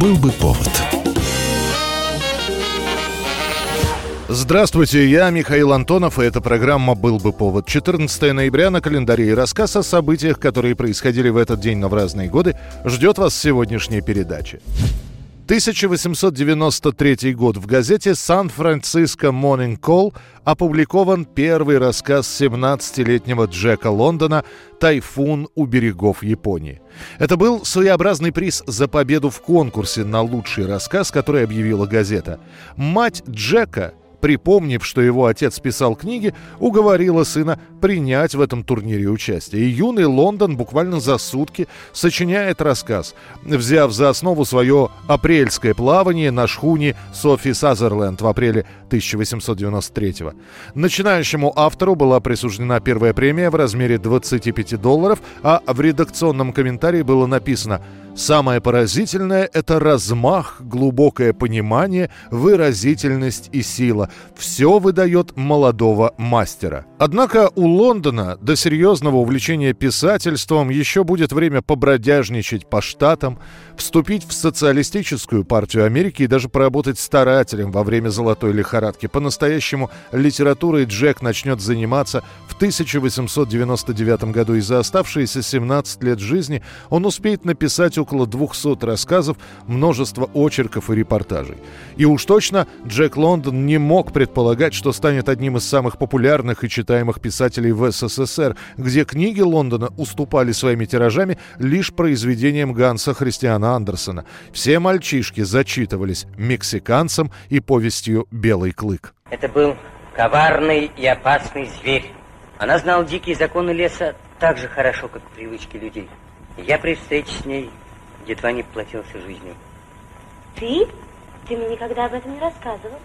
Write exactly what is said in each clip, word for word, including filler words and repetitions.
«Был бы повод». Здравствуйте, я Михаил Антонов, и эта программа «Был бы повод». четырнадцатое ноября на календаре, и рассказ о событиях, которые происходили в этот день, но в разные годы, ждет вас сегодняшняя передача. тысяча восемьсот девяносто третий год. В газете «Сан-Франциско Морнинг Кол» опубликован первый рассказ семнадцатилетнего Джека Лондона «Тайфун у берегов Японии». Это был своеобразный приз за победу в конкурсе на лучший рассказ, который объявила газета. Мать Джека, припомнив, что его отец писал книги, уговорила сына принять в этом турнире участие. И юный Лондон буквально за сутки сочиняет рассказ, взяв за основу свое апрельское плавание на шхуне Софи Сазерленд в апреле тысяча восемьсот девяносто третьего. Начинающему автору была присуждена первая премия в размере двадцати пяти долларов, а в редакционном комментарии было написано: «Самое поразительное – это размах, глубокое понимание, выразительность и сила. Все выдает молодого мастера». Однако у Лондона до серьезного увлечения писательством еще будет время побродяжничать по штатам, вступить в социалистическую партию Америки и даже поработать старателем во время золотой лихорадки. По-настоящему литературой Джек начнет заниматься в тысяча восемьсот девяносто девятом году, и за оставшиеся семнадцать лет жизни он успеет написать у около двухсот рассказов, множество очерков и репортажей. И уж точно Джек Лондон не мог предполагать, что станет одним из самых популярных и читаемых писателей в СССР, где книги Лондона уступали своими тиражами лишь произведениям Ганса Христиана Андерсена. «Все мальчишки» зачитывались «Мексиканцем» и повестью «Белый клык». Это был коварный и опасный зверь. Она знала дикие законы леса так же хорошо, как привычки людей. Я при встрече с ней едва не платился жизнью. Ты? Ты мне никогда об этом не рассказывал.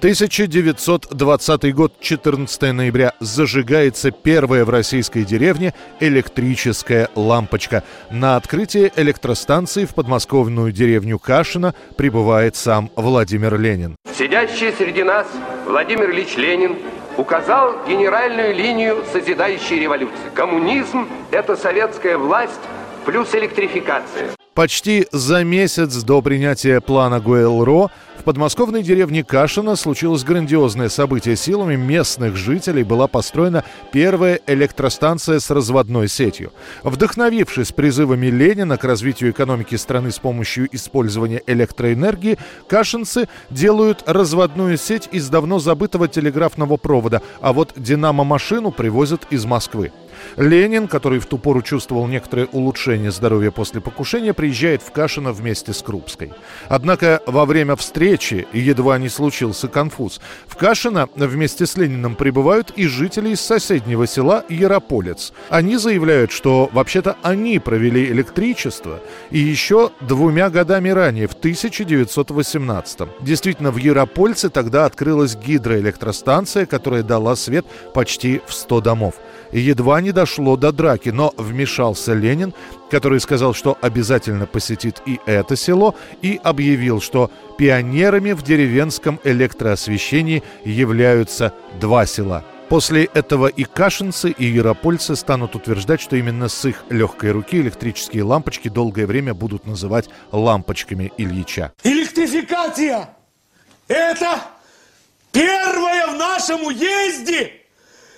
тысяча девятьсот двадцатый год, четырнадцатое ноября. Зажигается первая в российской деревне электрическая лампочка. На открытие электростанции в подмосковную деревню Кашино прибывает сам Владимир Ленин. Сидящий среди нас Владимир Ильич Ленин указал генеральную линию созидающей революции. Коммунизм – это советская власть плюс электрификация. Почти за месяц до принятия плана ГУЭЛРО в подмосковной деревне Кашино случилось грандиозное событие. Силами местных жителей была построена первая электростанция с разводной сетью. Вдохновившись призывами Ленина к развитию экономики страны с помощью использования электроэнергии, кашинцы делают разводную сеть из давно забытого телеграфного провода, а вот «Динамо-машину» привозят из Москвы. Ленин, который в ту пору чувствовал некоторое улучшение здоровья после покушения, приезжает в Кашино вместе с Крупской. Однако во время встречи едва не случился конфуз. В Кашино вместе с Лениным прибывают и жители из соседнего села Ярополец. Они заявляют, что вообще-то они провели электричество и еще двумя годами ранее, в тысяча девятьсот восемнадцатом. Действительно, в Яропольце тогда открылась гидроэлектростанция, которая дала свет почти в сто домов. Едва не дошло до драки, но вмешался Ленин, который сказал, что обязательно посетит и это село, и объявил, что пионерами в деревенском электроосвещении являются два села. После этого и кашинцы, и яропольцы станут утверждать, что именно с их легкой руки электрические лампочки долгое время будут называть лампочками Ильича. Электрификация – это первая в нашем уезде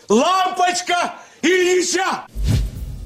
лампочка Ильича!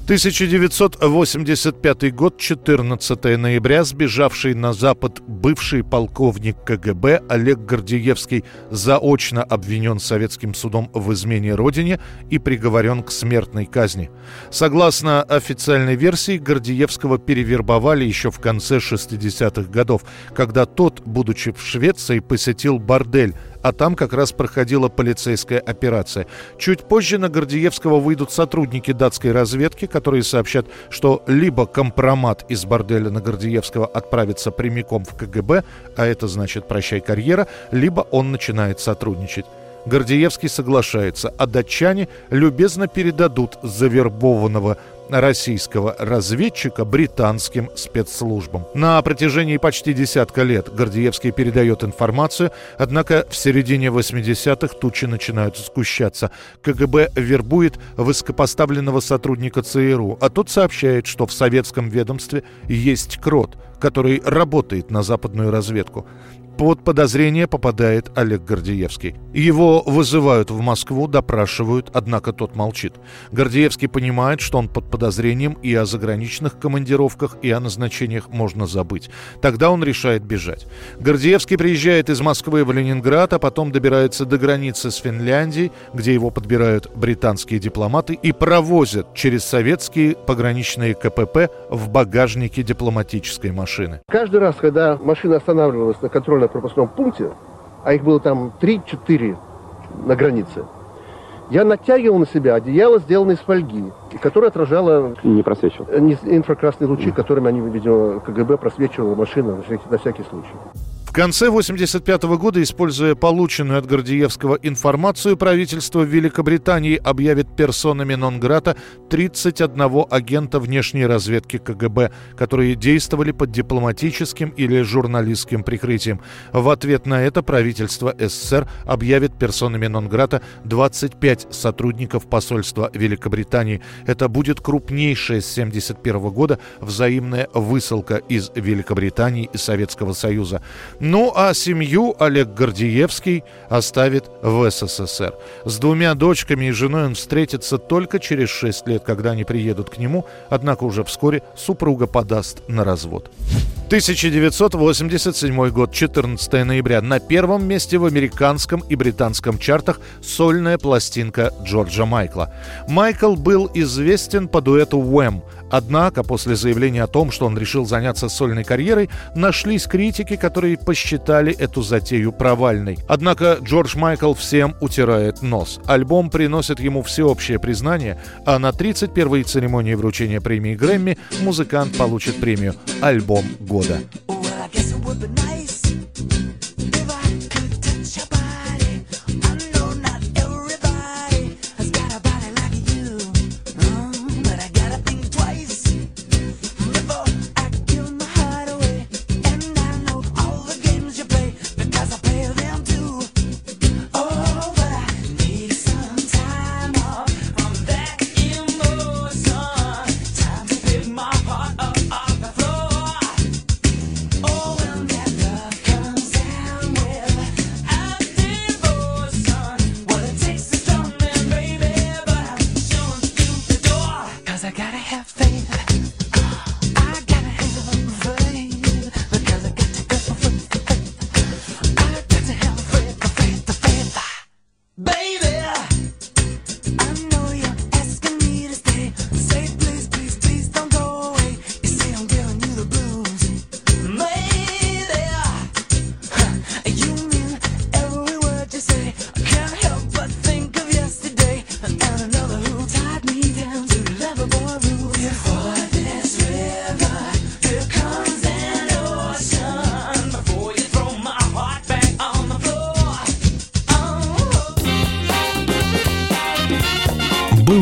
тысяча девятьсот восемьдесят пятый год, четырнадцатое ноября. Сбежавший на Запад бывший полковник КГБ Олег Гордиевский заочно обвинен советским судом в измене родине и приговорен к смертной казни. Согласно официальной версии, Гордиевского перевербовали еще в конце шестидесятых годов, когда тот, будучи в Швеции, посетил бордель, а там как раз проходила полицейская операция. Чуть позже на Гордиевского выйдут сотрудники датской разведки, которые сообщат, что либо компромат из борделя на Гордиевского отправится прямиком в КГБ, а это значит «прощай карьера», либо он начинает сотрудничать. Гордиевский соглашается, а датчане любезно передадут завербованного российского разведчика британским спецслужбам. На протяжении почти десятка лет Гордиевский передает информацию, однако в середине восьмидесятых тучи начинают сгущаться. КГБ вербует высокопоставленного сотрудника ЦРУ, а тот сообщает, что в советском ведомстве есть крот, который работает на западную разведку. Под подозрение попадает Олег Гордиевский. Его вызывают в Москву, допрашивают, однако тот молчит. Гордиевский понимает, что он под подозрением, и о заграничных командировках, и о назначениях можно забыть. Тогда он решает бежать. Гордиевский приезжает из Москвы в Ленинград, а потом добирается до границы с Финляндией, где его подбирают британские дипломаты и провозят через советские пограничные ка пэ пэ в багажнике дипломатической машины. Каждый раз, когда машина останавливалась на контрольном пропускном пункте, а их было там три-четыре на границе, я натягивал на себя одеяло, сделанное из фольги, которое отражало не просвечивал. инфракрасные лучи, которыми они, видимо, ка гэ бэ просвечивала машину на всякий случай. В конце тысяча девятьсот восемьдесят пятого года, используя полученную от Гордиевского информацию, правительство Великобритании объявит персонами нон-грата тридцать одного агента внешней разведки ка гэ бэ, которые действовали под дипломатическим или журналистским прикрытием. В ответ на это правительство эс эс эс эр объявит персонами нон-грата двадцать пять сотрудников посольства Великобритании. Это будет крупнейшая с тысяча девятьсот семьдесят первого года взаимная высылка из Великобритании и Советского Союза. Ну а семью Олег Гордиевский оставит в эс эс эс эр. С двумя дочками и женой он встретится только через шесть лет, когда они приедут к нему, однако уже вскоре супруга подаст на развод. тысяча девятьсот восемьдесят седьмой год, четырнадцатого ноября. На первом месте в американском и британском чартах сольная пластинка Джорджа Майкла. Майкл был известен по дуэту Wham. Однако после заявления о том, что он решил заняться сольной карьерой, нашлись критики, которые посчитали эту затею провальной. Однако Джордж Майкл всем утирает нос. Альбом приносит ему всеобщее признание, а на тридцать первой церемонии вручения премии Грэмми музыкант получит премию «Альбом года». Был